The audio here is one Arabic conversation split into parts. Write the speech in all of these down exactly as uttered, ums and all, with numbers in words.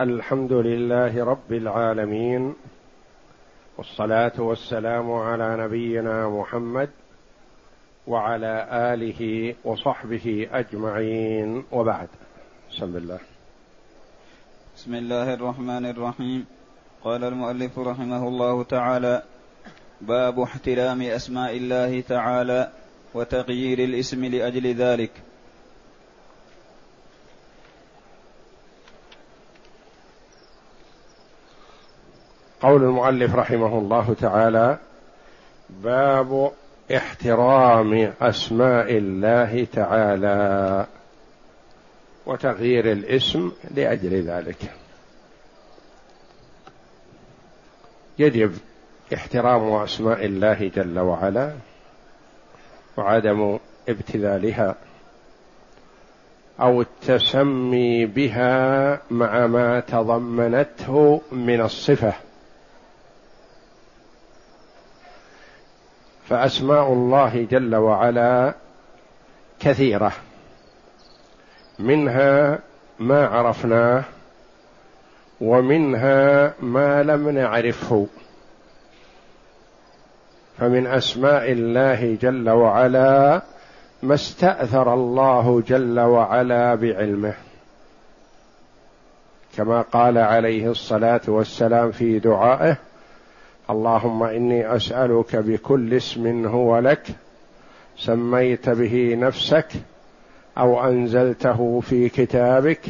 الحمد لله رب العالمين، والصلاة والسلام على نبينا محمد وعلى آله وصحبه أجمعين، وبعد. بسم الله بسم الله الرحمن الرحيم. قال المؤلف رحمه الله تعالى: باب احترام أسماء الله تعالى وتغيير الاسم لأجل ذلك. قول المؤلف رحمه الله تعالى: باب احترام أسماء الله تعالى وتغيير الاسم لأجل ذلك. يجب احترام أسماء الله جل وعلا وعدم ابتذالها أو التسمي بها مع ما تضمنته من الصفة، فأسماء الله جل وعلا كثيرة، منها ما عرفناه ومنها ما لم نعرفه. فمن أسماء الله جل وعلا ما استأثر الله جل وعلا بعلمه، كما قال عليه الصلاة والسلام في دعائه: اللهم إني أسألك بكل اسم هو لك سميت به نفسك أو أنزلته في كتابك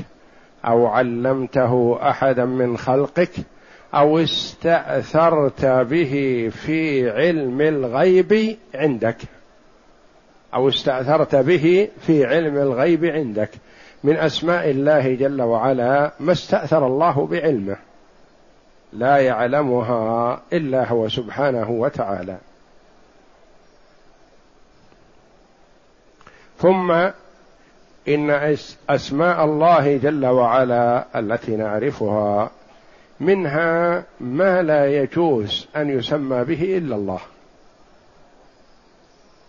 أو علمته أحدا من خلقك أو استأثرت به في علم الغيب عندك أو استأثرت به في علم الغيب عندك. من أسماء الله جل وعلا ما استأثر الله بعلمه، لا يعلمها إلا هو سبحانه وتعالى. ثم إن أسماء الله جل وعلا التي نعرفها منها ما لا يجوز أن يسمى به إلا الله،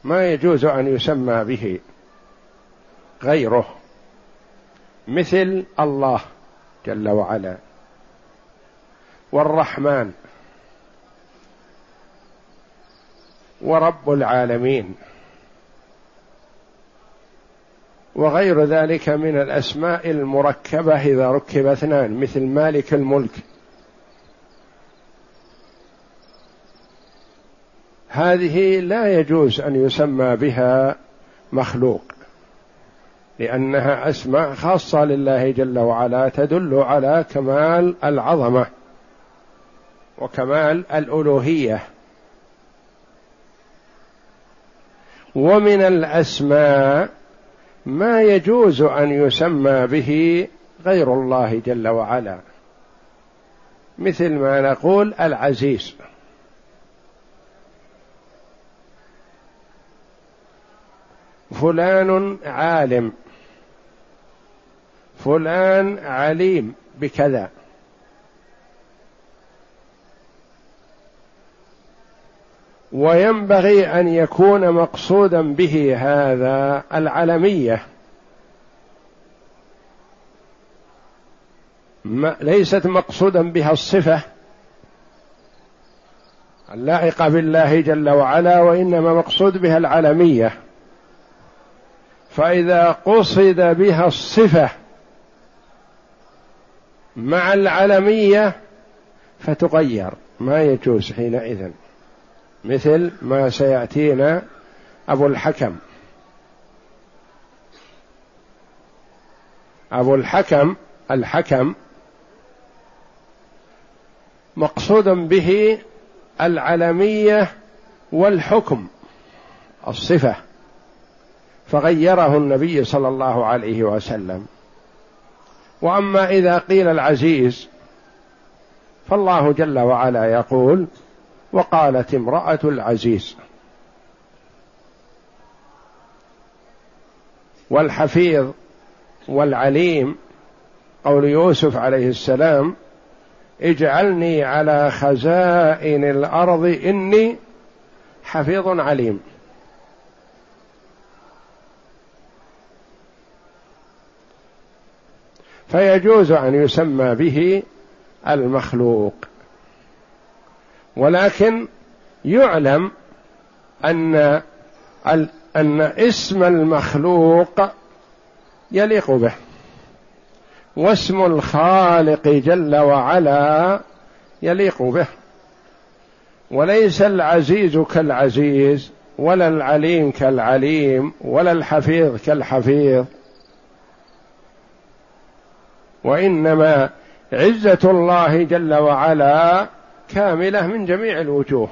ما يجوز أن يسمى به غيره، مثل الله جل وعلا والرحمن ورب العالمين وغير ذلك من الأسماء المركبة إذا ركب اثنان، مثل مالك الملك. هذه لا يجوز أن يسمى بها مخلوق، لأنها أسماء خاصة لله جل وعلا تدل على كمال العظمة وكمال الألوهية. ومن الأسماء ما يجوز أن يسمى به غير الله جل وعلا، مثل ما نقول العزيز، فلان عالم، فلان عليم بكذا. وينبغي أن يكون مقصودا به هذا العلمية، ليست مقصودا بها الصفة اللائقة بالله جل وعلا، وإنما مقصود بها العلمية. فإذا قصد بها الصفة مع العلمية فتغير، ما يجوز حينئذ، مثل ما سيأتينا أبو الحكم. أبو الحكم الحكم مقصود به العلمية والحكم الصفة، فغيره النبي صلى الله عليه وسلم. وأما إذا قيل العزيز فالله جل وعلا يقول: وقالت امرأة العزيز. والحفيظ والعليم قول يوسف عليه السلام: اجعلني على خزائن الأرض إني حفيظ عليم. فيجوز أن يسمى به المخلوق، ولكن يعلم أن أن اسم المخلوق يليق به، واسم الخالق جل وعلا يليق به، وليس العزيز كالعزيز، ولا العليم كالعليم، ولا الحفيظ كالحفيظ، وإنما عزة الله جل وعلا كاملة من جميع الوجوه.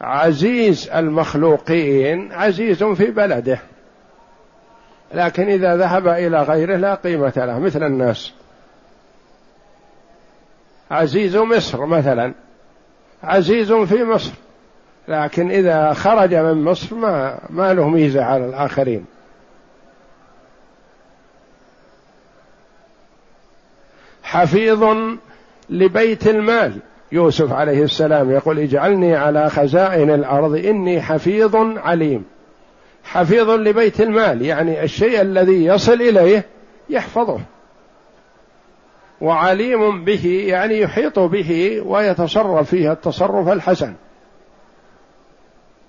عزيز المخلوقين عزيز في بلده، لكن إذا ذهب إلى غيره لا قيمة له، مثل الناس. عزيز مصر مثلا عزيز في مصر، لكن إذا خرج من مصر ما, ما له ميزة على الآخرين. حفيظ لبيت المال، يوسف عليه السلام يقول اجعلني على خزائن الأرض إني حفيظ عليم. حفيظ لبيت المال يعني الشيء الذي يصل إليه يحفظه، وعليم به يعني يحيط به ويتصرف فيه التصرف الحسن.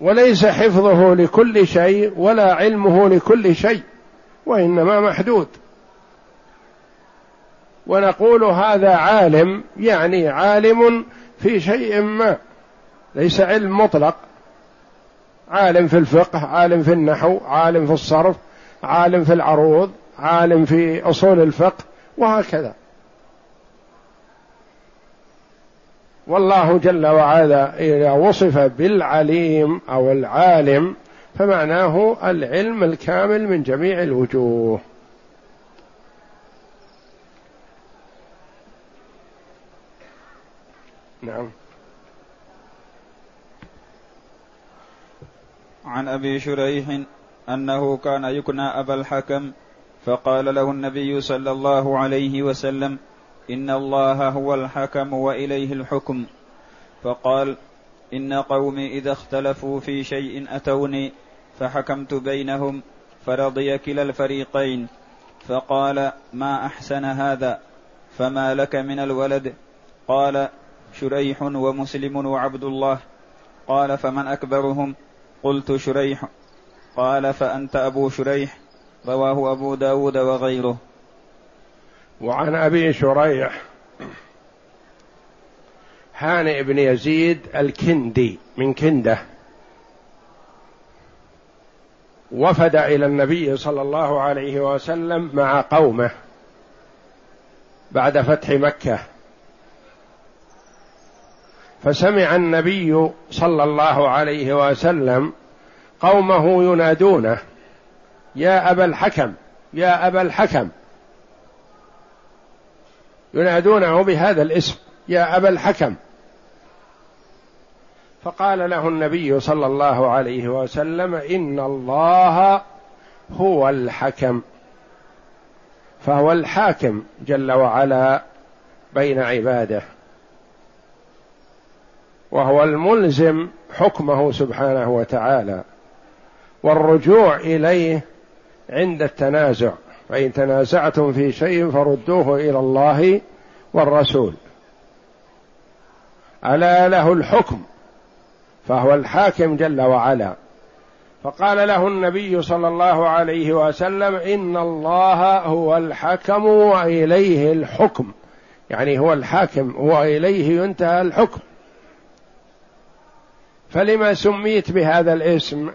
وليس حفظه لكل شيء ولا علمه لكل شيء، وإنما محدود. ونقول هذا عالم يعني عالم في شيء ما، ليس علم مطلق، عالم في الفقه، عالم في النحو، عالم في الصرف، عالم في العروض، عالم في أصول الفقه، وهكذا. والله جل وعلا إذا وصف بالعليم أو العالم فمعناه العلم الكامل من جميع الوجوه. نعم. عن أبي شريح أنه كان يكنى أبا الحكم، فقال له النبي صلى الله عليه وسلم إن الله هو الحكم وإليه الحكم، فقال إن قومي إذا اختلفوا في شيء أتوني فحكمت بينهم فرضي كلا الفريقين، فقال ما أحسن هذا، فما لك من الولد؟ قال شريح ومسلم وعبد الله. قال فمن أكبرهم؟ قلت شريح. قال فأنت أبو شريح. رواه أبو داود وغيره. وعن أبي شريح هانئ بن يزيد الكندي من كندة، وفد إلى النبي صلى الله عليه وسلم مع قومه بعد فتح مكة، فسمع النبي صلى الله عليه وسلم قومه ينادونه يا أبا الحكم يا أبا الحكم، ينادونه بهذا الاسم يا أبا الحكم. فقال له النبي صلى الله عليه وسلم إن الله هو الحكم، فهو الحاكم جل وعلا بين عباده، وهو الملزم حكمه سبحانه وتعالى، والرجوع إليه عند التنازع، فإن تنازعتم في شيء فردوه إلى الله والرسول، ألا له الحكم، فهو الحاكم جل وعلا. فقال له النبي صلى الله عليه وسلم إن الله هو الحكم وإليه الحكم، يعني هو الحاكم وإليه ينتهى الحكم. فلما سميت بهذا الاسم؟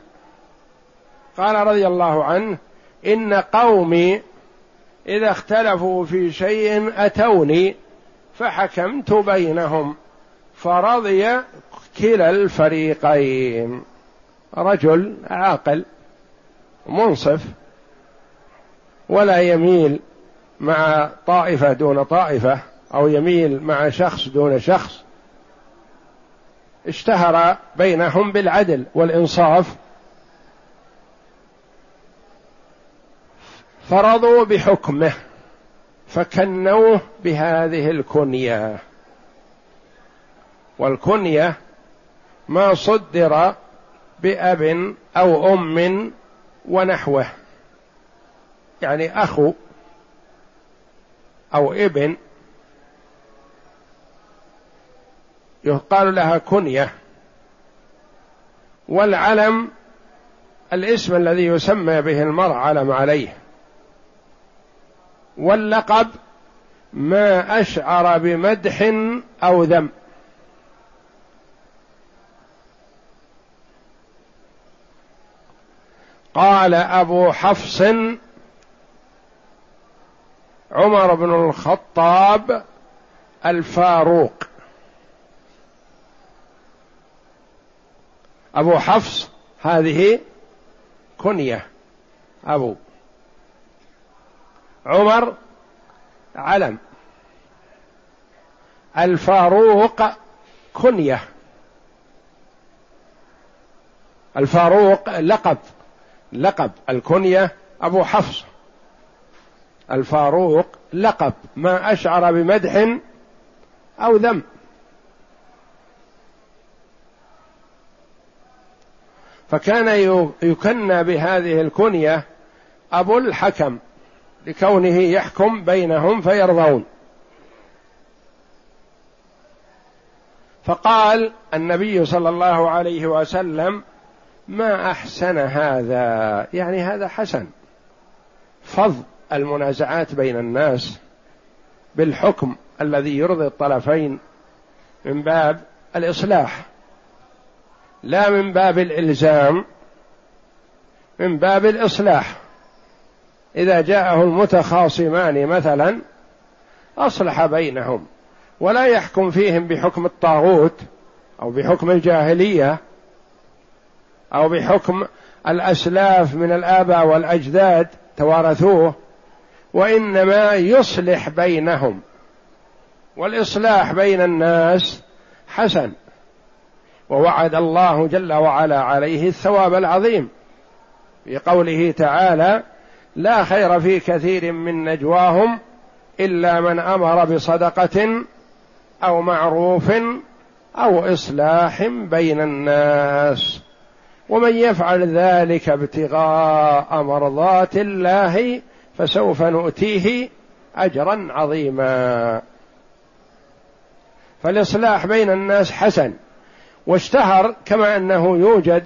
قال رضي الله عنه إن قومي إذا اختلفوا في شيء أتوني فحكمت بينهم فرضي كلا الفريقين. رجل عاقل منصف، ولا يميل مع طائفة دون طائفة أو يميل مع شخص دون شخص، اشتهر بينهم بالعدل والإنصاف، فرضوا بحكمه فكنوه بهذه الكنية. والكنية ما صدر بأب أو أم ونحوه، يعني أخو أو ابن يقال لها كنية، والعلم الاسم الذي يسمى به المرء علم عليه، واللقب ما أشعر بمدح أو ذم. قال أبو حفص عمر بن الخطاب الفاروق. أبو حفص هذه كنية، أبو عمر علم، الفاروق كنية، الفاروق لقب، لقب الكنية أبو حفص، الفاروق لقب ما أشعر بمدح أو ذم. فكان يكنى بهذه الكنية أبو الحكم لكونه يحكم بينهم فيرضون. فقال النبي صلى الله عليه وسلم: ما أحسن هذا، يعني هذا حسن، فض المنازعات بين الناس بالحكم الذي يرضي الطرفين من باب الإصلاح، لا من باب الإلزام، من باب الإصلاح. إذا جاءه المتخاصمان مثلا أصلح بينهم، ولا يحكم فيهم بحكم الطاغوت أو بحكم الجاهلية أو بحكم الأسلاف من الآباء والأجداد توارثوه، وإنما يصلح بينهم. والإصلاح بين الناس حسن، ووعد الله جل وعلا عليه الثواب العظيم بقوله تعالى: لا خير في كثير من نجواهم إلا من أمر بصدقة أو معروف أو إصلاح بين الناس، ومن يفعل ذلك ابتغاء مرضات الله فسوف نؤتيه أجرا عظيما. فالإصلاح بين الناس حسن، واشتهر كما أنه يوجد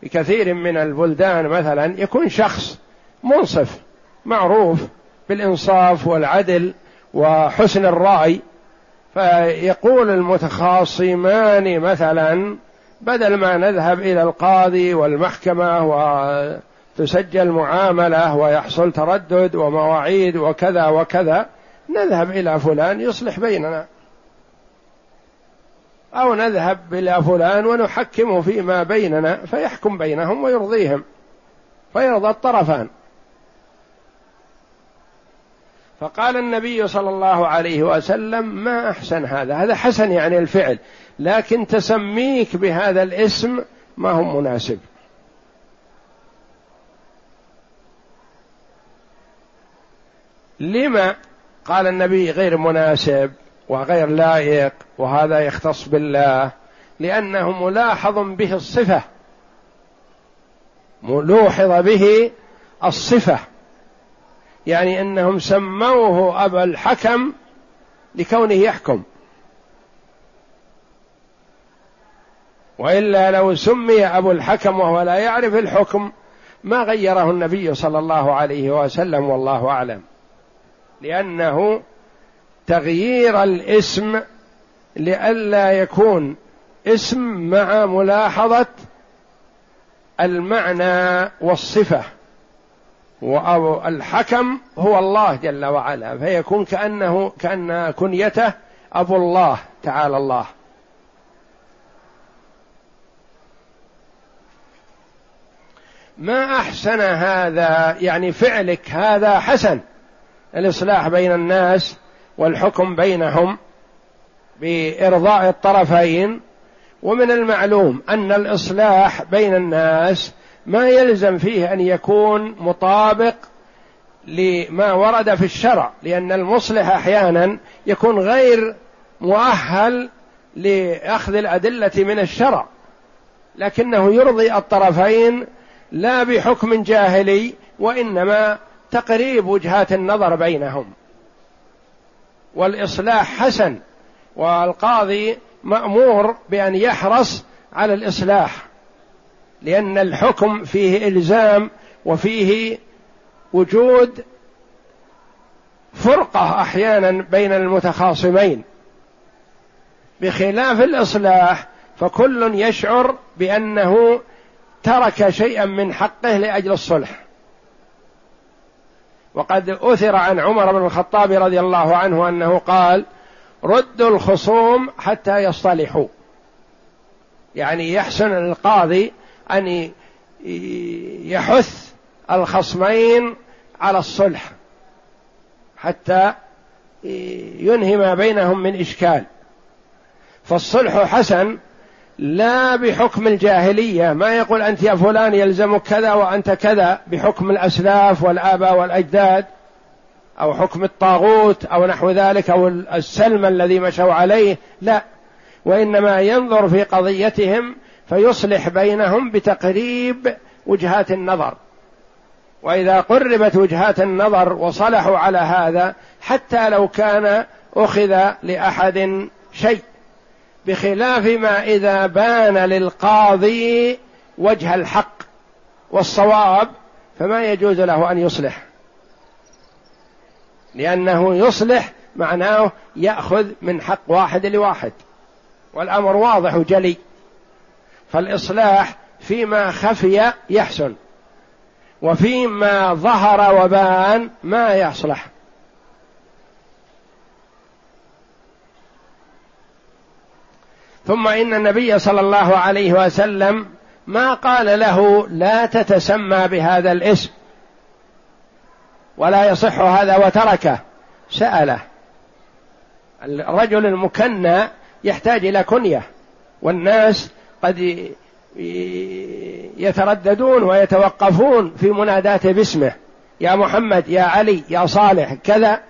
في كثير من البلدان، مثلا يكون شخص منصف معروف بالإنصاف والعدل وحسن الرأي، فيقول المتخاصمان مثلا: بدل ما نذهب إلى القاضي والمحكمة وتسجل معاملة ويحصل تردد ومواعيد وكذا وكذا، نذهب إلى فلان يصلح بيننا، أو نذهب إلى فلان ونحكمه فيما بيننا فيحكم بينهم ويرضيهم فيرضى الطرفان. فقال النبي صلى الله عليه وسلم: ما أحسن هذا، هذا حسن يعني الفعل، لكن تسميك بهذا الاسم ما هو مناسب. لما قال النبي غير مناسب وغير لائق، وهذا يختص بالله، لأنه ملاحظ به الصفة، ملوحظ به الصفة، يعني أنهم سموه أبا الحكم لكونه يحكم، وإلا لو سمي أبو الحكم وهو لا يعرف الحكم ما غيره النبي صلى الله عليه وسلم، والله أعلم، لأنه تغيير الاسم لئلا يكون اسم مع ملاحظة المعنى والصفة. وأبو الحكم هو الله جل وعلا، فيكون كأنه كأن كنيته أبو الله تعالى الله. ما أحسن هذا، يعني فعلك هذا حسن، الإصلاح بين الناس والحكم بينهم بإرضاء الطرفين. ومن المعلوم أن الإصلاح بين الناس ما يلزم فيه أن يكون مطابق لما ورد في الشرع، لأن المصلح أحيانا يكون غير مؤهل لأخذ الأدلة من الشرع، لكنه يرضي الطرفين لا بحكم جاهلي، وإنما تقريب وجهات النظر بينهم والإصلاح حسن، والقاضي مأمور بأن يحرص على الإصلاح، لأن الحكم فيه إلزام وفيه وجود فرقة أحيانا بين المتخاصمين، بخلاف الإصلاح فكل يشعر بأنه ترك شيئا من حقه لأجل الصلح. وقد أثر عن عمر بن الخطاب رضي الله عنه أنه قال: ردوا الخصوم حتى يصطلحوا. يعني يحسن القاضي أن يحث الخصمين على الصلح حتى ينهي ما بينهم من إشكال. فالصلح حسن، لا بحكم الجاهلية، ما يقول أنت يا فلان يلزمك كذا وأنت كذا بحكم الأسلاف والآباء والأجداد أو حكم الطاغوت أو نحو ذلك أو السلم الذي مشوا عليه، لا، وإنما ينظر في قضيتهم فيصلح بينهم بتقريب وجهات النظر، وإذا قربت وجهات النظر وصلحوا على هذا حتى لو كان أخذ لأحد شيء، بخلاف ما إذا بان للقاضي وجه الحق والصواب فما يجوز له أن يصلح، لأنه يصلح معناه يأخذ من حق واحد لواحد، والأمر واضح جلي. فالإصلاح فيما خفي يحسن، وفيما ظهر وبان ما يصلح. ثم إن النبي صلى الله عليه وسلم ما قال له لا تتسمى بهذا الاسم ولا يصح هذا وتركه، سأله. الرجل المكنى يحتاج إلى كنية، والناس قد يترددون ويتوقفون في مناداته باسمه، يا محمد، يا علي، يا صالح، كذا.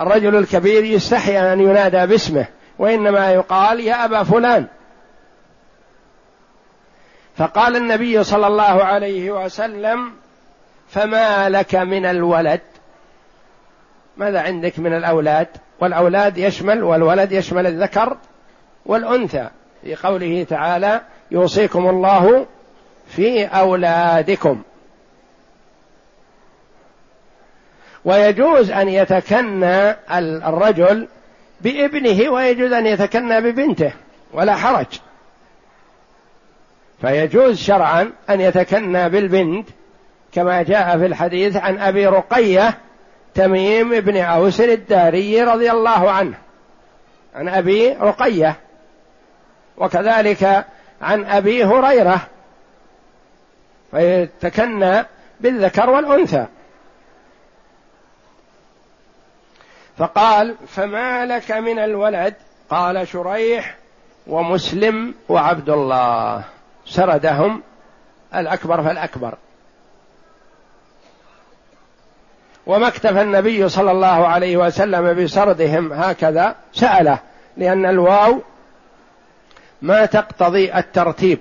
الرجل الكبير يستحي أن ينادى باسمه، وإنما يقال يا أبا فلان. فقال النبي صلى الله عليه وسلم: فما لك من الولد، ماذا عندك من الأولاد؟ والأولاد يشمل، والولد يشمل الذكر والأنثى، في قوله تعالى: يوصيكم الله في أولادكم. ويجوز أن يتكنى الرجل بابنه، ويجوز أن يتكنى ببنته، ولا حرج. فيجوز شرعا أن يتكنى بالبنت، كما جاء في الحديث عن أبي رقية تميم بن أوس الداري رضي الله عنه، عن أبي رقية، وكذلك عن أبي هريرة، فيتكنى بالذكر والأنثى. فقال: فما لك من الولد؟ قال شريح ومسلم وعبد الله، سردهم الأكبر فالأكبر. وما اكتفى النبي صلى الله عليه وسلم بسردهم هكذا، سأله، لأن الواو ما تقتضي الترتيب.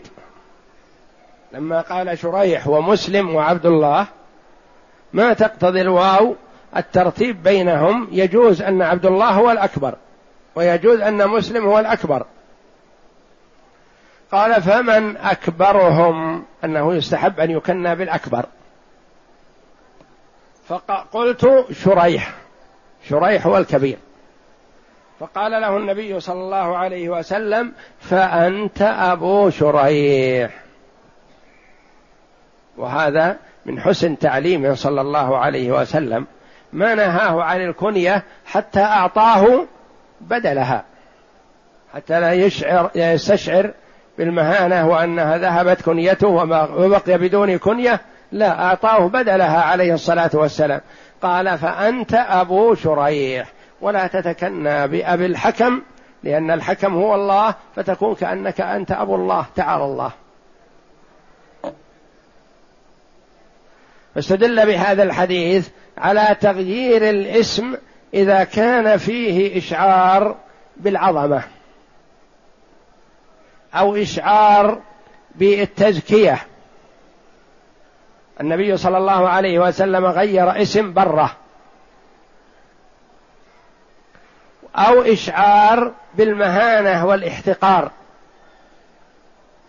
لما قال شريح ومسلم وعبد الله ما تقتضي الواو الترتيب بينهم، يجوز أن عبد الله هو الأكبر، ويجوز أن مسلم هو الأكبر. قال: فمن أكبرهم؟ أنه يستحب أن يكنى بالأكبر. فقلت شريح، شريح هو الكبير. فقال له النبي صلى الله عليه وسلم: فأنت أبو شريح. وهذا من حسن تعليمه صلى الله عليه وسلم، ما نهاه عن الكنية حتى أعطاه بدلها، حتى لا يشعر يستشعر بالمهانة وأنها ذهبت كنيته وبقي بدون كنية، لا، أعطاه بدلها عليه الصلاة والسلام. قال: فأنت أبو شريح، ولا تتكنى بأبي الحكم، لأن الحكم هو الله، فتكون كأنك أنت أبو الله، تعالى الله. فاستدل بهذا الحديث على تغيير الاسم إذا كان فيه إشعار بالعظمة أو إشعار بالتزكية. النبي صلى الله عليه وسلم غير اسم برة أو إشعار بالمهانة والاحتقار،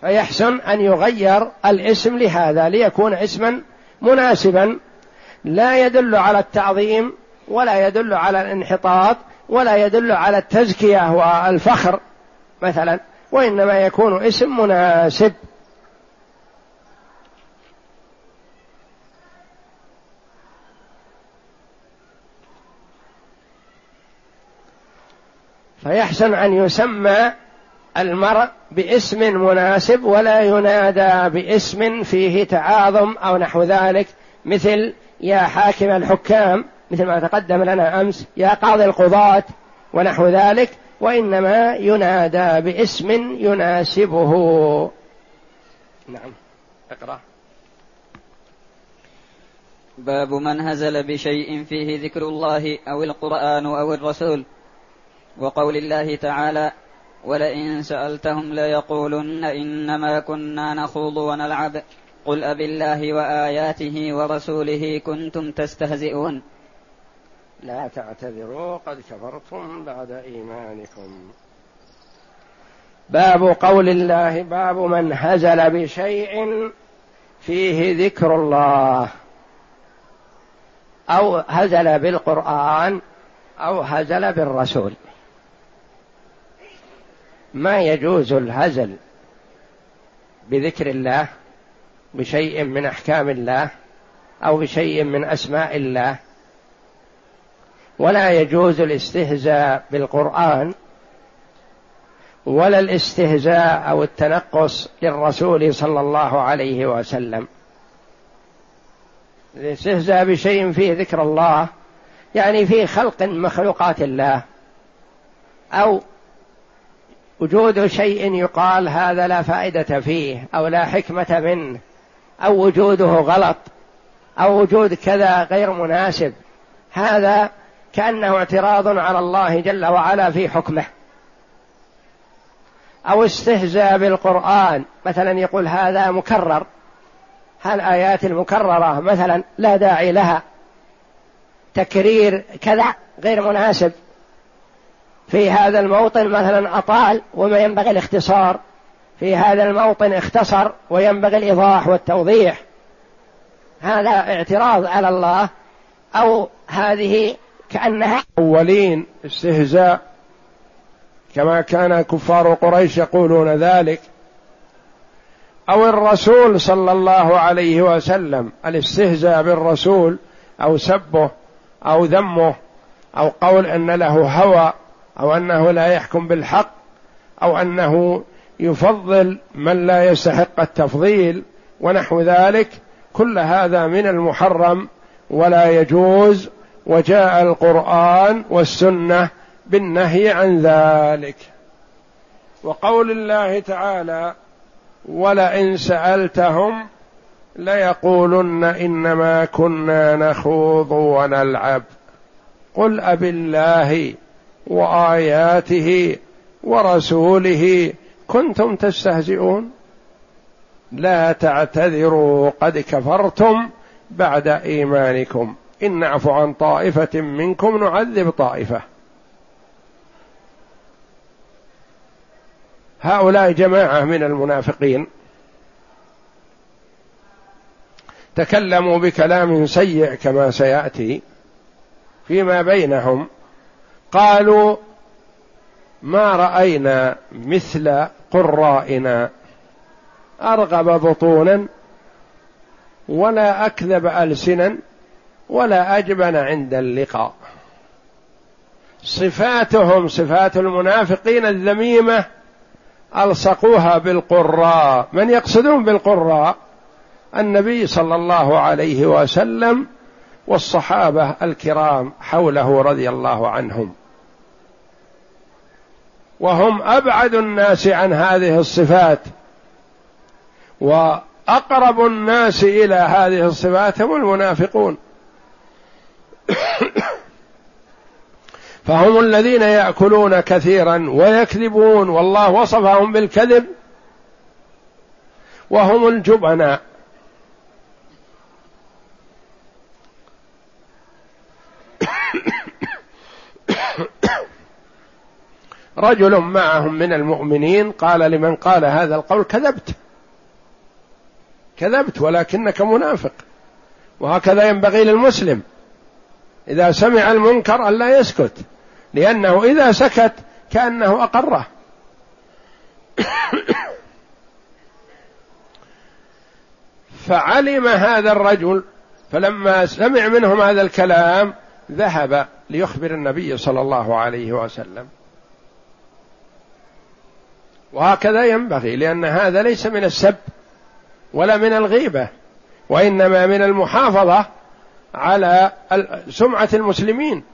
فيحسن أن يغير الاسم لهذا ليكون اسما مناسبا لا يدل على التعظيم ولا يدل على الانحطاط ولا يدل على التزكية والفخر مثلا، وإنما يكون اسم مناسب. فيحسن أن يسمى المرء باسم مناسب ولا ينادى باسم فيه تعاظم أو نحو ذلك، مثل يا حاكم الحكام مثل ما تقدم لنا أمس، يا قاضي القضاة ونحو ذلك، وإنما ينادى باسم يناسبه. نعم، اقرأ. باب من هزل بشيء فيه ذكر الله أو القرآن أو الرسول، وقول الله تعالى ولئن سألتهم ليقولن إنما كنا نخوض ونلعب قل أب الله وآياته ورسوله كنتم تستهزئون. لا تعتذروا قد كفرتم بعد إيمانكم. باب قول الله، باب من هزل بشيء فيه ذكر الله أو هزل بالقرآن أو هزل بالرسول. ما يجوز الهزل بذكر الله، بشيء من أحكام الله أو بشيء من أسماء الله، ولا يجوز الاستهزاء بالقرآن ولا الاستهزاء أو التنقص للرسول صلى الله عليه وسلم. الاستهزاء بشيء فيه ذكر الله يعني فيه خلق مخلوقات الله أو وجود شيء يقال هذا لا فائدة فيه أو لا حكمة منه أو وجوده غلط أو وجود كذا غير مناسب، هذا كأنه اعتراض على الله جل وعلا في حكمه. أو استهزاء بالقرآن، مثلا يقول هذا مكرر، هالآيات المكررة مثلا لا داعي لها، تكرير كذا غير مناسب في هذا الموطن، مثلا أطال وما ينبغي الاختصار، في هذا الموطن اختصر وينبغي الإيضاح والتوضيح، هذا اعتراض على الله. أو هذه كأنها أولين استهزاء كما كان كفار قريش يقولون ذلك. أو الرسول صلى الله عليه وسلم، الاستهزاء بالرسول أو سبه أو ذمه أو قول أن له هوى أو أنه لا يحكم بالحق أو أنه يفضل من لا يستحق التفضيل ونحو ذلك، كل هذا من المحرم ولا يجوز، وجاء القرآن والسنة بالنهي عن ذلك. وقول الله تعالى ولئن سألتهم ليقولن إنما كنا نخوض ونلعب قل أب الله وآياته ورسوله كنتم تستهزئون لا تعتذروا قد كفرتم بعد إيمانكم إن نعفو عن طائفة منكم نعذب طائفة. هؤلاء جماعة من المنافقين تكلموا بكلام سيء كما سيأتي فيما بينهم، قالوا ما رأينا مثل قرائنا أرغب بطونا ولا أكذب ألسنا ولا أجبن عند اللقاء. صفاتهم صفات المنافقين الذميمة ألصقوها بالقراء. من يقصدون بالقراء؟ النبي صلى الله عليه وسلم والصحابة الكرام حوله رضي الله عنهم، وهم أبعد الناس عن هذه الصفات، وأقرب الناس إلى هذه الصفات هم المنافقون فهم الذين يأكلون كثيرا ويكذبون، والله وصفهم بالكذب، وهم الجبناء. رجل معهم من المؤمنين قال لمن قال هذا القول: كذبت كذبت ولكنك منافق. وهكذا ينبغي للمسلم إذا سمع المنكر ألا يسكت، لأنه إذا سكت كأنه أقره. فعلم هذا الرجل، فلما سمع منهم هذا الكلام ذهب ليخبر النبي صلى الله عليه وسلم. وهكذا ينبغي، لأن هذا ليس من السب ولا من الغيبة، وإنما من المحافظة على سمعة المسلمين،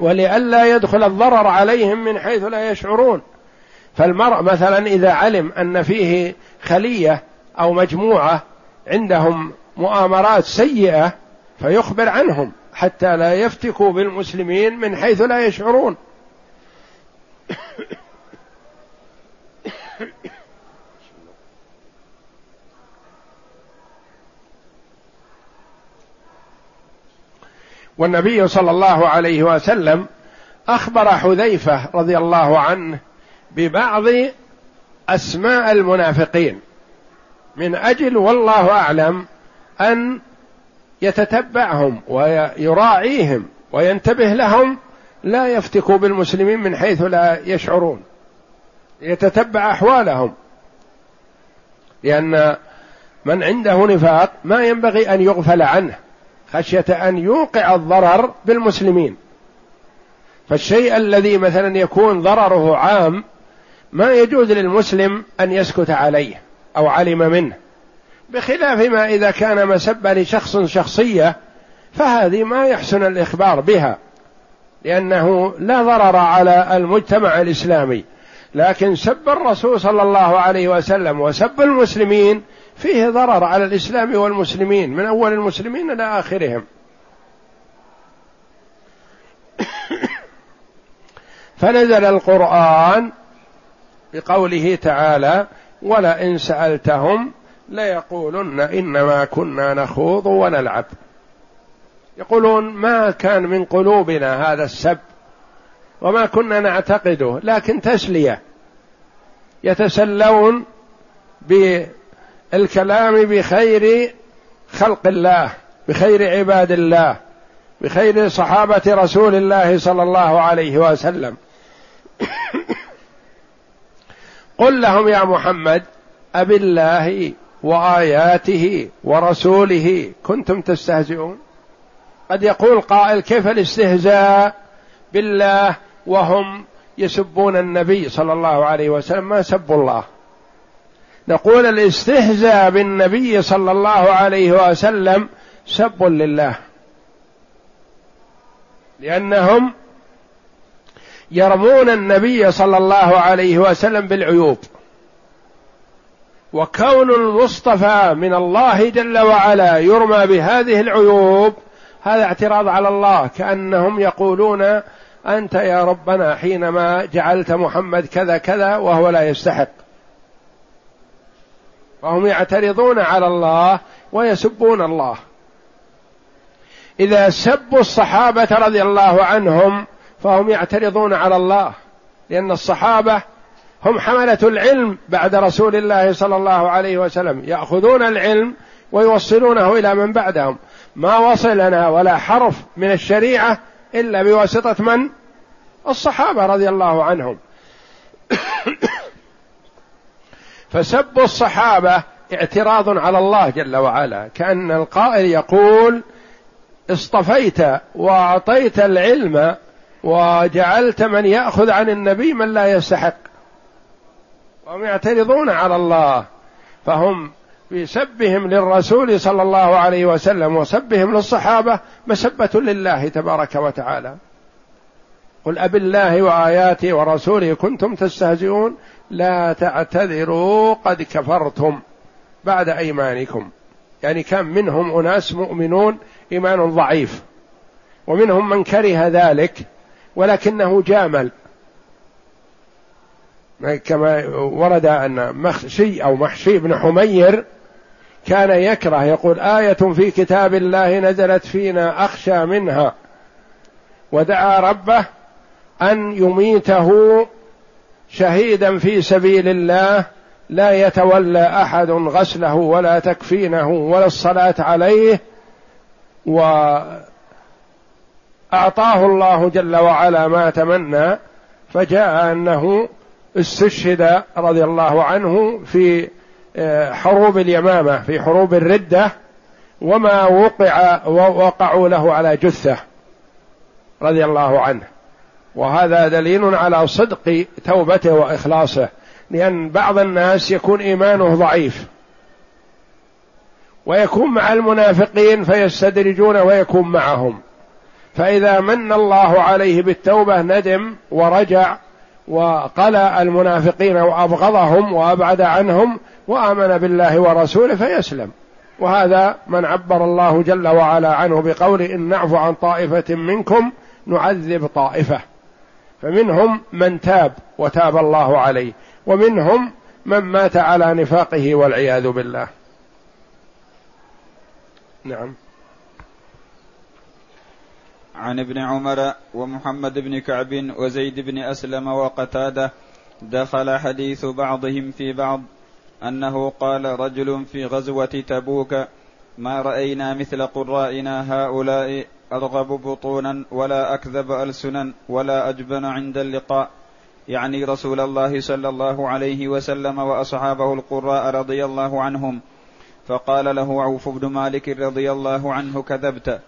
ولئلا يدخل الضرر عليهم من حيث لا يشعرون. فالمرء مثلا إذا علم أن فيه خلية أو مجموعة عندهم مؤامرات سيئة فيخبر عنهم حتى لا يفتكوا بالمسلمين من حيث لا يشعرون. والنبي صلى الله عليه وسلم أخبر حذيفة رضي الله عنه ببعض أسماء المنافقين من أجل والله أعلم أن يتتبعهم ويراعيهم وينتبه لهم، لا يفتكوا بالمسلمين من حيث لا يشعرون، يتتبع أحوالهم، لأن من عنده نفاق ما ينبغي أن يغفل عنه خشية أن يوقع الضرر بالمسلمين. فالشيء الذي مثلا يكون ضرره عام ما يجوز للمسلم أن يسكت عليه أو علم منه، بخلاف ما إذا كان مسبة لشخص شخصية فهذه ما يحسن الإخبار بها، لأنه لا ضرر على المجتمع الإسلامي. لكن سب الرسول صلى الله عليه وسلم وسب المسلمين فيه ضرر على الإسلام والمسلمين من أول المسلمين إلى آخرهم. فنزل القرآن بقوله تعالى: ولئن سألتهم ليقولن إنما كنا نخوض ونلعب. يقولون ما كان من قلوبنا هذا السب وما كنا نعتقده، لكن تسلية، يتسلون بالكلام بخير خلق الله، بخير عباد الله، بخير صحابة رسول الله صلى الله عليه وسلم. قل لهم يا محمد: أبالله وآياته ورسوله كنتم تستهزئون. قد يقول قائل: كيف الاستهزاء بالله وهم يسبون النبي صلى الله عليه وسلم؟ ما سبوا الله. نقول: الاستهزاء بالنبي صلى الله عليه وسلم سب لله، لأنهم يرمون النبي صلى الله عليه وسلم بالعيوب، وكون المصطفى من الله جل وعلا يرمى بهذه العيوب هذا اعتراض على الله، كأنهم يقولون: أنت يا ربنا حينما جعلت محمد كذا كذا وهو لا يستحق. فهم يعترضون على الله ويسبون الله. إذا سبوا الصحابة رضي الله عنهم فهم يعترضون على الله، لأن الصحابة هم حملة العلم بعد رسول الله صلى الله عليه وسلم، يأخذون العلم ويوصلونه إلى من بعدهم. ما وصلنا ولا حرف من الشريعة إلا بواسطة من؟ الصحابة رضي الله عنهم. فسب الصحابة اعتراض على الله جل وعلا، كأن القائل يقول: اصطفيت وأعطيت العلم وجعلت من يأخذ عن النبي من لا يستحق. وهم يعترضون على الله. فهم في سبهم للرسول صلى الله عليه وسلم وسبهم للصحابة مسبة لله تبارك وتعالى. قل أب الله وآياته ورسوله كنتم تستهزئون لا تعتذروا قد كفرتم بعد أيمانكم. يعني كان منهم أناس مؤمنون إيمان ضعيف، ومنهم من كره ذلك ولكنه جامل، كما ورد أن مخشي أو محشي بن حمير كان يكره، يقول: آية في كتاب الله نزلت فينا أخشى منها ودعا ربه أن يميته شهيدا في سبيل الله لا يتولى أحد غسله ولا تكفينه ولا الصلاة عليه، وأعطاه الله جل وعلا ما تمنى، فجاء أنه استشهد رضي الله عنه في حروب اليمامة في حروب الردة، وما وقع ووقعوا له على جثة رضي الله عنه، وهذا دليل على صدق توبته وإخلاصه، لأن بعض الناس يكون إيمانه ضعيف ويكون مع المنافقين فيستدرجون ويكون معهم، فإذا من الله عليه بالتوبة ندم ورجع وقلع المنافقين وأبغضهم وأبعد عنهم وآمن بالله ورسوله فيسلم. وهذا من عبر الله جل وعلا عنه بقول إن نعفو عن طائفة منكم نعذب طائفة، فمنهم من تاب وتاب الله عليه، ومنهم من مات على نفاقه والعياذ بالله. نعم. عن ابن عمر ومحمد بن كعب وزيد بن أسلم وقتادة دخل حديث بعضهم في بعض أنه قال رجل في غزوة تبوك ما رأينا مثل قرائنا هؤلاء أرغب بطونا ولا أكذب ألسنا ولا أجبن عند اللقاء، يعني رسول الله صلى الله عليه وسلم وأصحابه القراء رضي الله عنهم. فقال له عوف بن مالك رضي الله عنه كذبت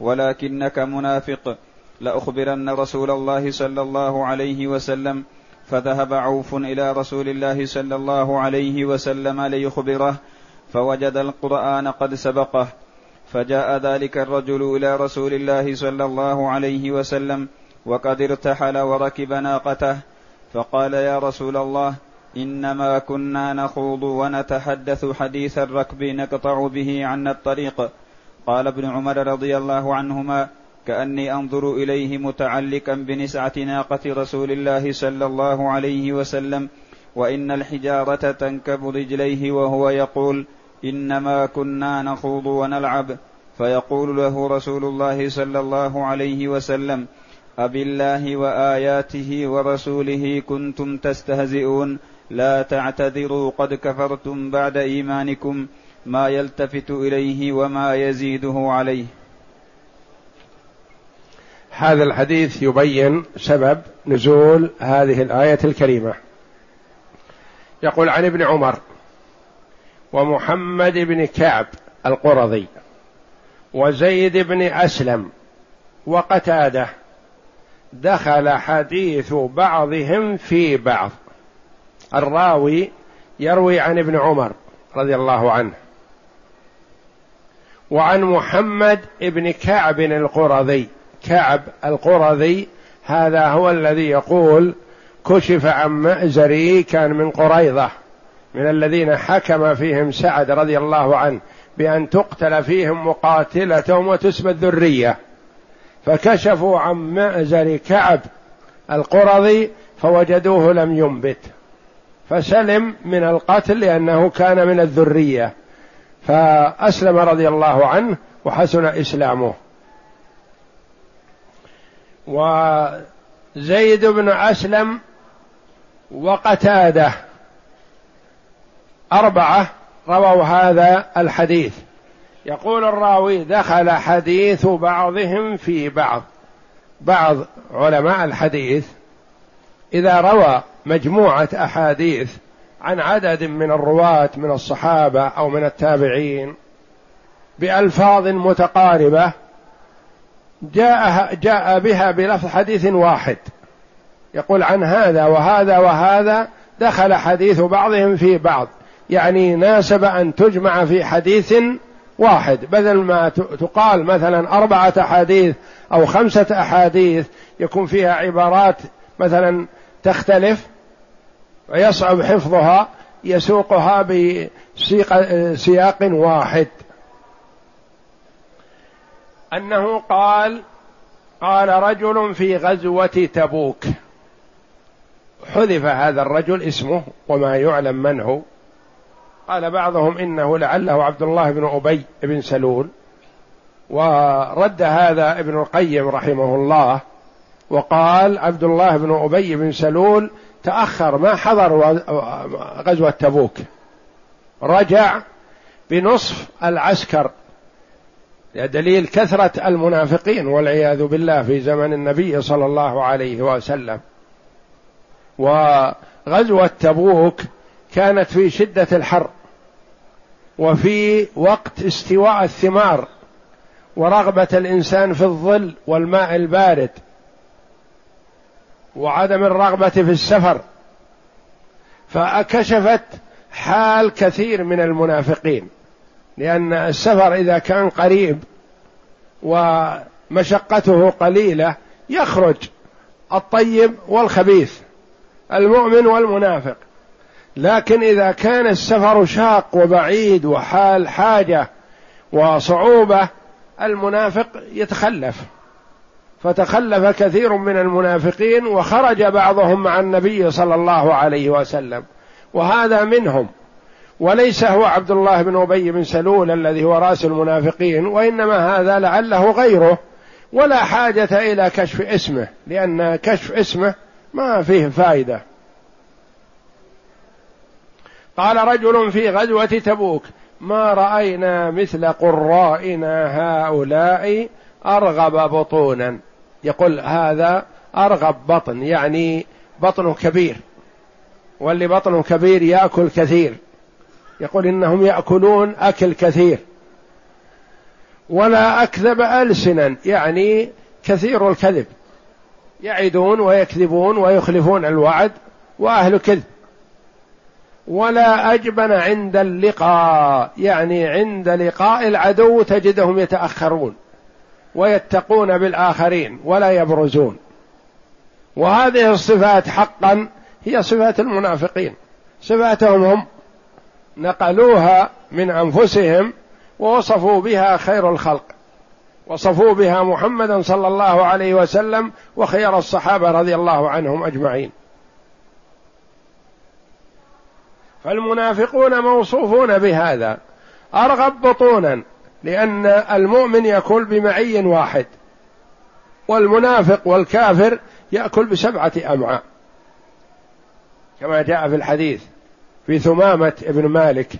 ولكنك منافق، لأخبرن رسول الله صلى الله عليه وسلم. فذهب عوف إلى رسول الله صلى الله عليه وسلم ليخبره فوجد القرآن قد سبقه، فجاء ذلك الرجل إلى رسول الله صلى الله عليه وسلم وقد ارتحل وركب ناقته، فقال يا رسول الله إنما كنا نخوض ونتحدث حديث الركب نقطع به عن الطريق. قال ابن عمر رضي الله عنهما كأني أنظر إليه متعلقا بنسعة ناقة رسول الله صلى الله عليه وسلم وإن الحجارة تنكب رجليه وهو يقول إنما كنا نخوض ونلعب، فيقول له رسول الله صلى الله عليه وسلم أبالله وآياته ورسوله كنتم تستهزئون، لا تعتذروا قد كفرتم بعد إيمانكم، ما يلتفت إليه وما يزيده عليه. هذا الحديث يبين سبب نزول هذه الآية الكريمة. يقول عن ابن عمر ومحمد بن كعب القرظي وزيد بن أسلم وقتادة دخل حديث بعضهم في بعض، الراوي يروي عن ابن عمر رضي الله عنه وعن محمد بن كعب القرظي. كعب القرظي هذا هو الذي يقول كشف عن مأزري كان من قريظة، من الذين حكم فيهم سعد رضي الله عنه بأن تقتل فيهم مقاتلتهم وتسمى الذرية، فكشفوا عن مأزر كعب القرظي فوجدوه لم ينبت فسلم من القتل لأنه كان من الذرية، فأسلم رضي الله عنه وحسن إسلامه. وزيد بن أسلم وقتادة أربعة رووا هذا الحديث. يقول الراوي دخل حديث بعضهم في بعض. بعض علماء الحديث إذا روى مجموعة أحاديث عن عدد من الرواة من الصحابة أو من التابعين بألفاظ متقاربة جاء, جاء بها بلفظ حديث واحد، يقول عن هذا وهذا وهذا دخل حديث بعضهم في بعض، يعني ناسب أن تجمع في حديث واحد بدل ما تقال مثلا أربعة أحاديث أو خمسة أحاديث يكون فيها عبارات مثلا تختلف ويصعب حفظها، يسوقها بسياق واحد. أنه قال قال رجل في غزوة تبوك، حذف هذا الرجل اسمه وما يعلم من هو، قال بعضهم إنه لعله عبد الله بن أبي بن سلول، ورد هذا ابن القيم رحمه الله وقال عبد الله بن أبي بن سلول تأخر ما حضر غزوة تبوك، رجع بنصف العسكر، دليل كثرة المنافقين والعياذ بالله في زمن النبي صلى الله عليه وسلم. وغزوة تبوك كانت في شدة الحر وفي وقت استواء الثمار ورغبة الإنسان في الظل والماء البارد وعدم الرغبة في السفر، فأكشفت حال كثير من المنافقين، لأن السفر إذا كان قريب ومشقته قليلة يخرج الطيب والخبيث، المؤمن والمنافق. لكن إذا كان السفر شاق وبعيد وحال حاجة وصعوبة المنافق يتخلف، فتخلف كثير من المنافقين وخرج بعضهم مع النبي صلى الله عليه وسلم، وهذا منهم، وليس هو عبد الله بن أبي بن سلول الذي هو رأس المنافقين، وإنما هذا لعله غيره، ولا حاجة إلى كشف اسمه لأن كشف اسمه ما فيه فائدة. قال رجل في غزوة تبوك: ما رأينا مثل قرائنا هؤلاء أرغب بطونا. يقول هذا أرغب بطن، يعني بطنه كبير، واللي بطنه كبير يأكل كثير، يقول إنهم يأكلون أكل كثير. ولا أكذب ألسنا، يعني كثير الكذب، يعدون ويكذبون ويخلفون الوعد وأهل كذب. ولا أجبن عند اللقاء، يعني عند لقاء العدو تجدهم يتأخرون ويتقون بالآخرين ولا يبرزون. وهذه الصفات حقا هي صفات المنافقين، صفاتهم هم، نقلوها من أنفسهم ووصفوا بها خير الخلق، وصفوا بها محمدا صلى الله عليه وسلم وخير الصحابة رضي الله عنهم أجمعين. فالمنافقون موصوفون بهذا. أرغب بطونا لأن المؤمن يأكل بمعي واحد، والمنافق والكافر يأكل بسبعة أمعاء كما جاء في الحديث في ثمامة ابن مالك.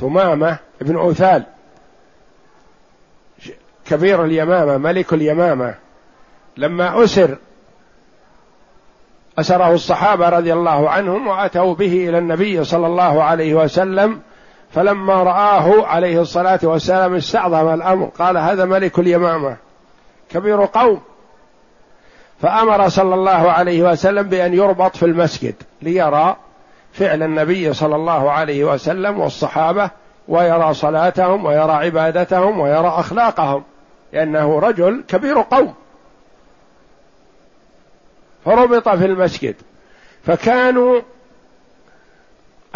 ثمامة ابن أثال كبير اليمامة، ملك اليمامة، لما أسر أسره الصحابة رضي الله عنهم وأتوا به إلى النبي صلى الله عليه وسلم، فلما رآه عليه الصلاة والسلام استعظم الأمر، قال هذا ملك اليمامة كبير قوم، فأمر صلى الله عليه وسلم بأن يربط في المسجد ليرى فعل النبي صلى الله عليه وسلم والصحابة، ويرى صلاتهم ويرى عبادتهم ويرى أخلاقهم، لأنه رجل كبير قوم. فربط في المسجد، فكانوا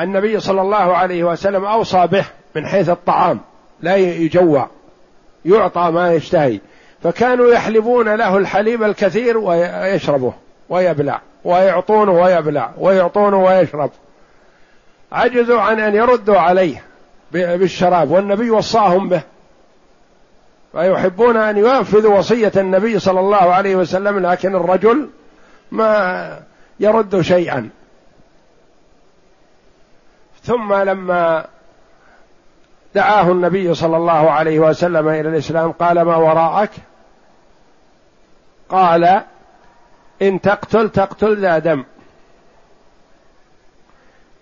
النبي صلى الله عليه وسلم أوصى به من حيث الطعام، لا يجوع، يعطى ما يشتهي، فكانوا يحلبون له الحليب الكثير ويشربه ويبلع، ويعطونه ويبلع، ويعطونه ويشرب. عجزوا عن أن يردوا عليه بالشراب، والنبي وصاهم به، ويحبون أن ينفذوا وصية النبي صلى الله عليه وسلم، لكن الرجل ما يرد شيئا. ثم لما دعاه النبي صلى الله عليه وسلم إلى الإسلام قال ما وراءك؟ قال إن تقتل تقتل ذا دم،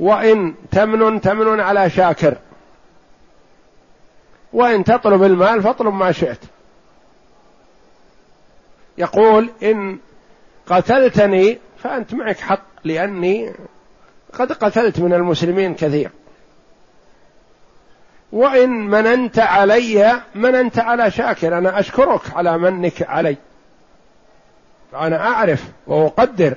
وإن تمن تمن على شاكر، وإن تطلب المال فاطلب ما شئت. يقول إن قتلتني فأنت معك حق، لأني قد قتلت من المسلمين كثير، وإن مننت علي مننت على شاكر، أنا أشكرك على منك علي، أنا أعرف وأقدر،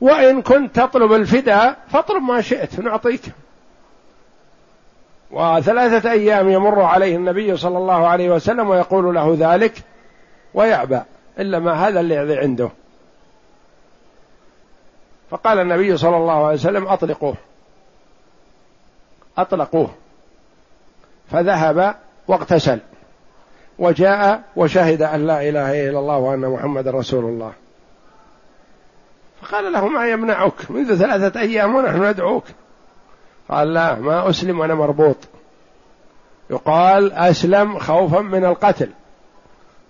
وإن كنت تطلب الفداء فاطلب ما شئت نعطيك. وثلاثة أيام يمر عليه النبي صلى الله عليه وسلم ويقول له ذلك ويعبأ، إلا ما هذا الذي عنده. فقال النبي صلى الله عليه وسلم أطلقوه، أطلقوه، فذهب واغتسل وجاء وشهد أن لا إله إلا الله وأن محمد رسول الله. فقال له: ما يمنعك؟ منذ ثلاثة أيام ونحن ندعوك. قال: لا، ما أسلم وأنا مربوط. يقال: أسلم خوفا من القتل.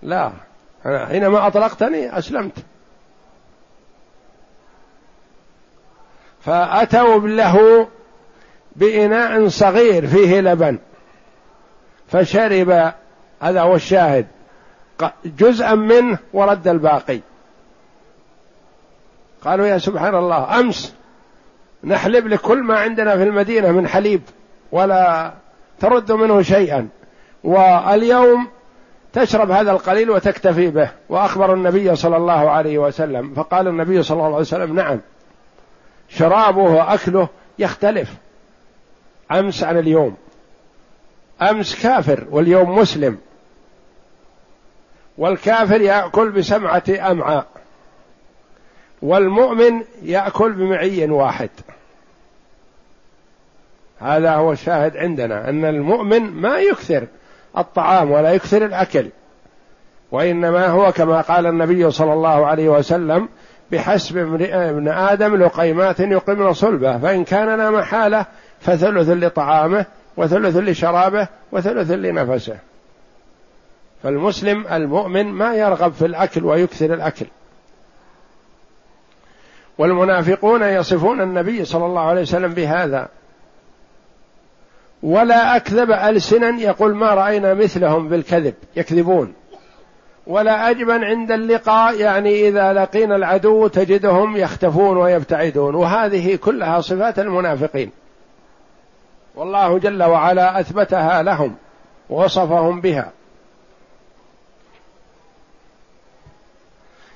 لا، أنا حينما أطلقتني أسلمت. فأتوا له بإناء صغير فيه لبن، فشرب، هذا هو الشاهد، جزءا منه ورد الباقي. قالوا: يا سبحان الله، أمس نحلب لكل ما عندنا في المدينة من حليب ولا ترد منه شيئا، واليوم تشرب هذا القليل وتكتفي به. وأخبر النبي صلى الله عليه وسلم، فقال النبي صلى الله عليه وسلم: نعم، شرابه وأكله يختلف أمس عن اليوم، أمس كافر واليوم مسلم، والكافر يأكل بسمعة أمعاء، والمؤمن يأكل بمعي واحد. هذا هو الشاهد عندنا، أن المؤمن ما يكثر الطعام ولا يكثر الأكل، وإنما هو كما قال النبي صلى الله عليه وسلم: بحسب ابن آدم لقيمات يقمن صلبه، فإن كان لا محالة فثلث لطعامه وثلث لشرابه وثلث لنفسه. فالمسلم المؤمن ما يرغب في الأكل ويكثر الأكل. والمنافقون يصفون النبي صلى الله عليه وسلم بهذا: ولا أكذب ألسنا يقول ما رأينا مثلهم بالكذب، يكذبون. ولا أجبن عند اللقاء، يعني إذا لقينا العدو تجدهم يختفون ويبتعدون. وهذه كلها صفات المنافقين، والله جل وعلا أثبتها لهم ووصفهم بها.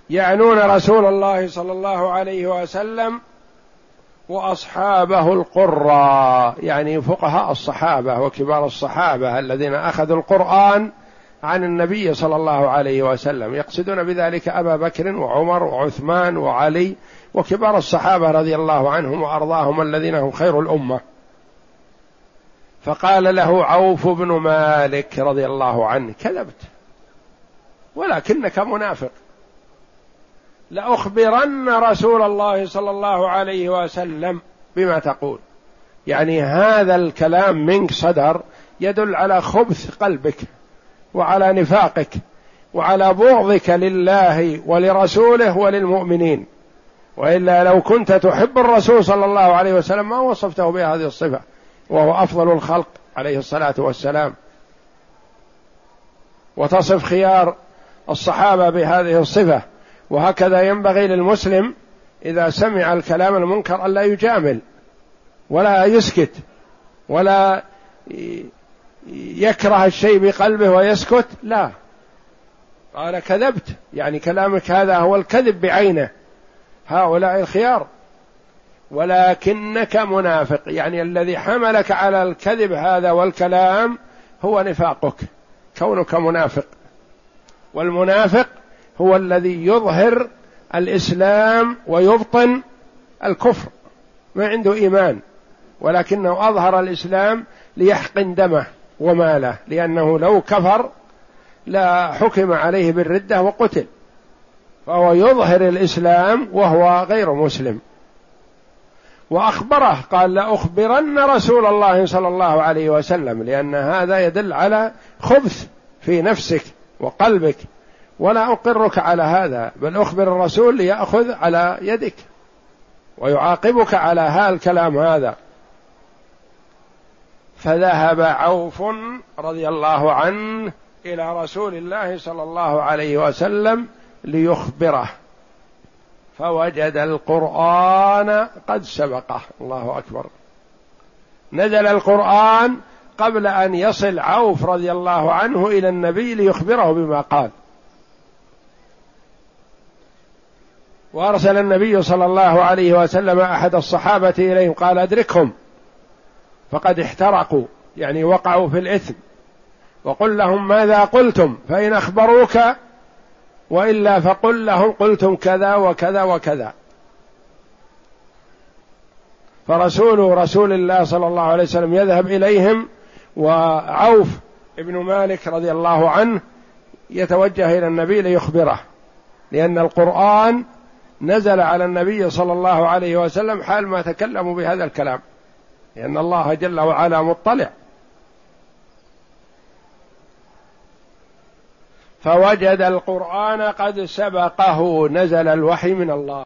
يعنون رسول الله صلى الله عليه وسلم وأصحابه القراء، يعني فقهاء الصحابة وكبار الصحابة الذين أخذوا القرآن عن النبي صلى الله عليه وسلم، يقصدون بذلك أبا بكر وعمر وعثمان وعلي وكبار الصحابة رضي الله عنهم وأرضاهم الذين هم خير الأمة. فقال له عوف بن مالك رضي الله عنه: كذبت ولكنك منافق، لأخبرن رسول الله صلى الله عليه وسلم بما تقول. يعني هذا الكلام منك صدر يدل على خبث قلبك وعلى نفاقك وعلى بغضك لله ولرسوله وللمؤمنين، وإلا لو كنت تحب الرسول صلى الله عليه وسلم ما وصفته بهذه الصفة، وهو أفضل الخلق عليه الصلاة والسلام. وتصف خيار الصحابة بهذه الصفة، وهكذا ينبغي للمسلم إذا سمع الكلام المنكر أن لا يجامل ولا يسكت ولا يكره الشيء بقلبه ويسكت. لا، قال: كذبت، يعني كلامك هذا هو الكذب بعينه، هؤلاء الخيار، ولكنك منافق، يعني الذي حملك على الكذب هذا والكلام هو نفاقك، كونك منافق. والمنافق هو الذي يظهر الإسلام ويبطن الكفر، ما عنده إيمان، ولكنه أظهر الإسلام ليحقن دمه وماله، لأنه لو كفر لا حكم عليه بالردة وقتل، فهو يظهر الإسلام وهو غير مسلم. وأخبره، قال: لأخبرن رسول الله صلى الله عليه وسلم، لأن هذا يدل على خبث في نفسك وقلبك. ولا أقرك على هذا، بل أخبر الرسول ليأخذ على يدك ويعاقبك على هذا الكلام هذا. فذهب عوف رضي الله عنه إلى رسول الله صلى الله عليه وسلم ليخبره، فوجد القرآن قد سبقه. الله أكبر، نزل القرآن قبل أن يصل عوف رضي الله عنه إلى النبي ليخبره بما قال. وأرسل النبي صلى الله عليه وسلم أحد الصحابة إليهم، قال: أدركهم فقد احترقوا، يعني وقعوا في الإثم، وقل لهم ماذا قلتم، فإن أخبروك وإلا فقل لهم قلتم كذا وكذا وكذا. فرسول رسول الله صلى الله عليه وسلم يذهب إليهم، وعوف ابن مالك رضي الله عنه يتوجه إلى النبي ليخبره، لأن القرآن نزل على النبي صلى الله عليه وسلم حال ما تكلموا بهذا الكلام، لأن الله جل وعلا مطلع. فوجد القرآن قد سبقه، نزل الوحي من الله.